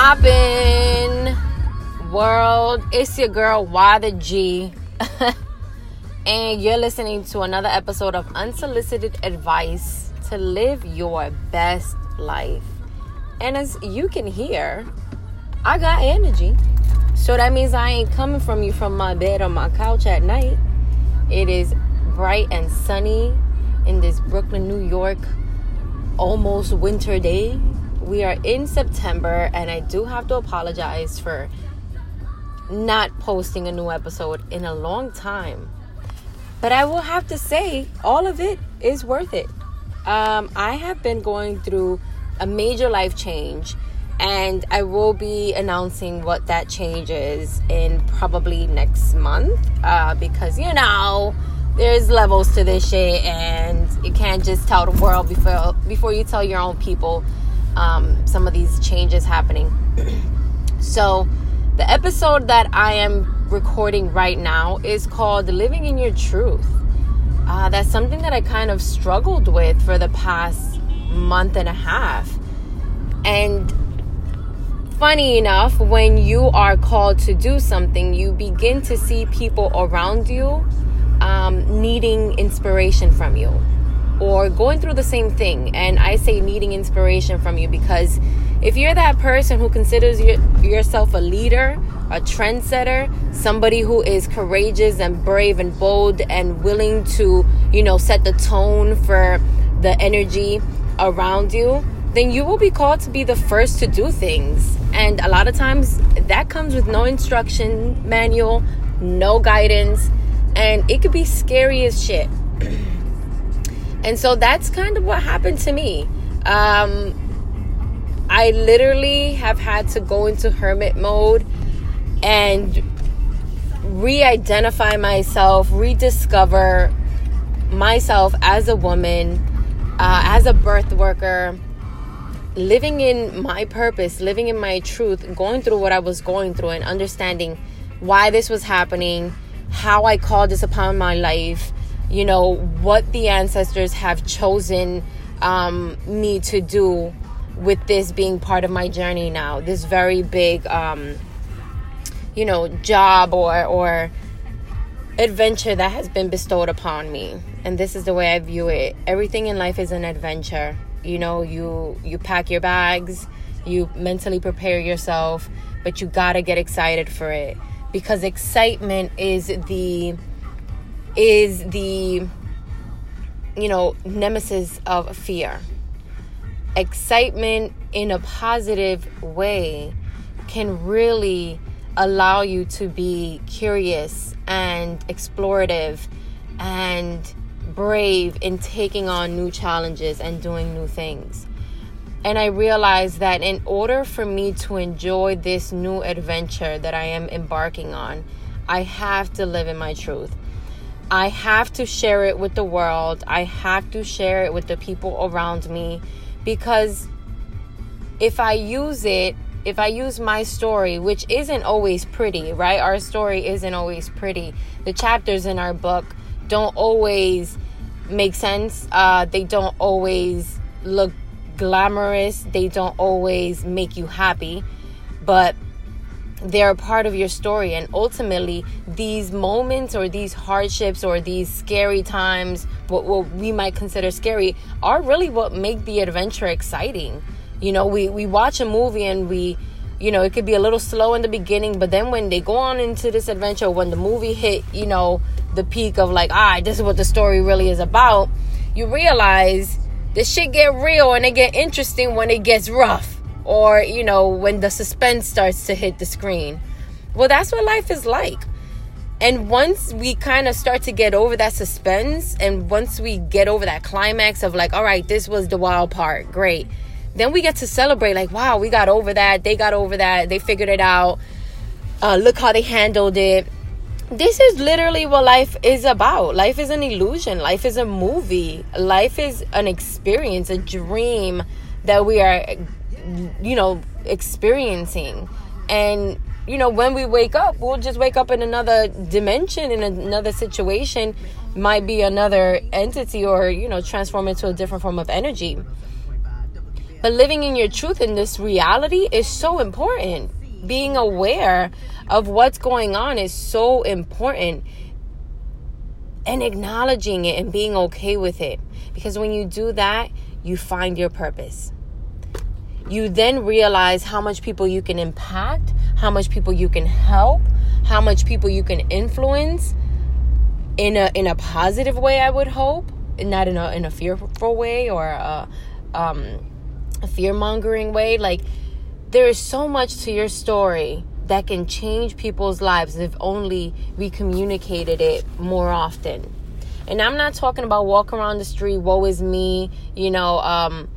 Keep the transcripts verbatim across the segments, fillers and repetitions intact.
poppin', world? It's your girl, ytheg, and you're listening to another episode of Unsolicited Advice to Live Your Best Life. And as you can hear, I got energy. So that means I ain't coming from you from my bed or my couch at night. It is bright and sunny in this Brooklyn, New York, almost winter day. We are in September, and I do have to apologize for not posting a new episode in a long time. But I will have to say, all of it is worth it. Um, I have been going through a major life change, and I will be announcing what that change is in probably next month. Uh, because, you know, there's levels to this shit. And you can't just tell the world before before you tell your own people um, some of these changes happening. So the episode that I am recording right now is called Living in Your Truth. Uh, that's something that I kind of struggled with for the past month and a half. And funny enough, when you are called to do something, you begin to see people around you um, needing inspiration from you or going through the same thing. And I say needing inspiration from you because if you're that person who considers your, yourself a leader, a trendsetter, somebody who is courageous and brave and bold and willing to, you know, set the tone for the energy around you, then you will be called to be the first to do things. And a lot of times that comes with no instruction manual, no guidance, and it could be scary as shit. And so that's kind of what happened to me. Um, I literally have had to go into hermit mode and re-identify myself, rediscover myself as a woman, uh, as a birth worker, living in my purpose, living in my truth, going through what I was going through and understanding why this was happening, how I called this upon my life, you know, what the ancestors have chosen um, me to do with this being part of my journey now, this very big, um, you know, job or, or adventure that has been bestowed upon me. And this is the way I view it. Everything in life is an adventure. You know, you you pack your bags, you mentally prepare yourself, but you gotta get excited for it, because excitement is the is the you know nemesis of fear. Excitement in a positive way can really allow you to be curious and explorative and brave in taking on new challenges and doing new things. And I realized that in order for me to enjoy this new adventure that I am embarking on, I have to live in my truth. I have to share it with the world. I have to share it with the people around me, because if I use it, if I use my story, which isn't always pretty, right? Our story isn't always pretty. The chapters in our book don't always make sense. Uh, they don't always look glamorous. They don't always make you happy, but they're a part of your story. And ultimately, these moments or these hardships or these scary times, what, what we might consider scary, are really what make the adventure exciting. You know, we, we watch a movie and we, you know, it could be a little slow in the beginning, but then when they go on into this adventure, when the movie hit, you know, the peak of like, ah, right, this is what the story really is about, you realize this shit get real and it get interesting when it gets rough, or, you know, when the suspense starts to hit the screen. Well, that's what life is like. And once we kind of start to get over that suspense, and once we get over that climax of like, all right, this was the wild part, great, then we get to celebrate like, wow, we got over that. They got over that. They figured it out. Uh, look how they handled it. This is literally what life is about. Life is an illusion. Life is a movie. Life is an experience, a dream that we are, you know, experiencing. And, you know, when we wake up, we'll just wake up in another dimension, in another situation, might be another entity, or, you know, transform into a different form of energy. But living in your truth in this reality is so important. Being aware of what's going on is so important. And acknowledging it and being okay with it. Because when you do that, you find your purpose. You then realize how much people you can impact, how much people you can help, how much people you can influence in a in a positive way, I would hope, and not in a in a fearful way or a, um, a fear-mongering way. Like, there is so much to your story that can change people's lives if only we communicated it more often. And I'm not talking about walking around the street, woe is me, you know, um,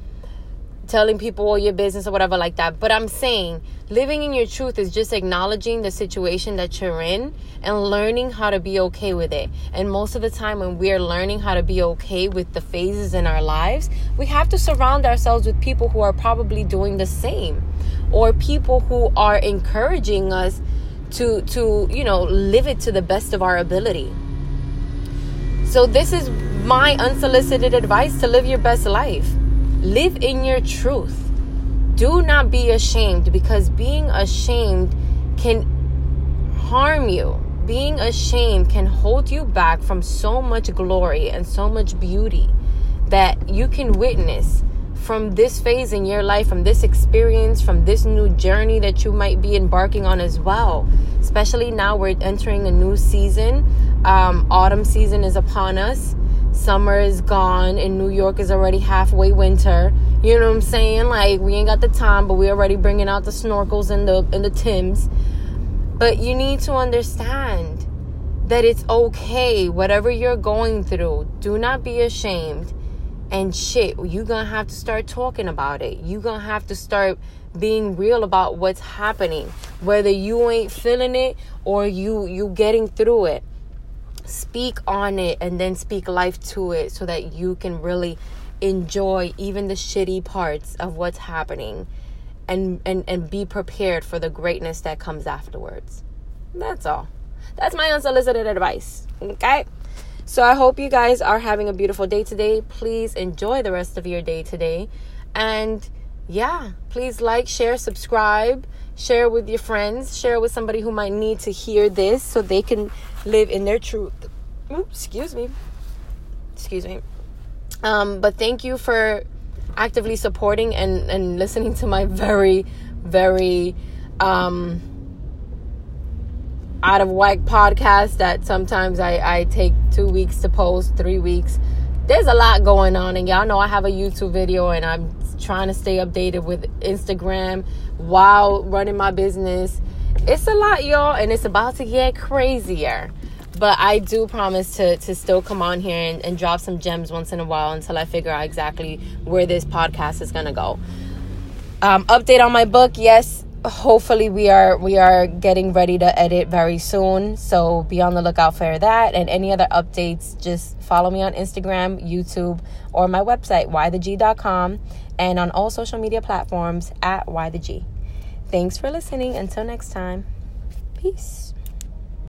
telling people all your business or whatever like that. But I'm saying living in your truth is just acknowledging the situation that you're in and learning how to be okay with it. And most of the time when we're learning how to be okay with the phases in our lives, we have to surround ourselves with people who are probably doing the same, or people who are encouraging us to, to, you know, live it to the best of our ability. So this is my unsolicited advice to live your best life. Live in your truth. Do not be ashamed, because being ashamed can harm you. Being ashamed can hold you back from so much glory and so much beauty that you can witness from this phase in your life, from this experience, from this new journey that you might be embarking on as well. Especially now we're entering a new season. Um, autumn season is upon us. Summer is gone, and New York is already halfway winter. You know what I'm saying? Like, we ain't got the time, but we're already bringing out the snorkels and the and the Timbs. But you need to understand that it's okay, whatever you're going through. Do not be ashamed. And shit, you're going to have to start talking about it. You're going to have to start being real about what's happening. Whether you ain't feeling it or you you getting through it. Speak on it and then speak life to it so that you can really enjoy even the shitty parts of what's happening. And, and, and be prepared for the greatness that comes afterwards. That's all. That's my unsolicited advice. Okay? So I hope you guys are having a beautiful day today. Please enjoy the rest of your day today. And yeah, please like, share, subscribe, share with your friends, share with somebody who might need to hear this so they can live in their truth. Ooh, excuse me. Excuse me. Um, but thank you for actively supporting and, and listening to my very, very... Um, out of whack podcast that sometimes I, I take two weeks to post, three weeks. There's a lot going on, and y'all know I have a YouTube video, and I'm trying to stay updated with Instagram while running my business. It's a lot, y'all, and it's about to get crazier. But I do promise to, to still come on here and, and drop some gems once in a while until I figure out exactly where this podcast is going to go. Um, update on my book, yes. Hopefully we are we are getting ready to edit very soon, so be on the lookout for that. And any other updates, just follow me on Instagram, YouTube, or my website, y the g dot com, and on all social media platforms at ytheg. Thanks for listening. Until next time, peace.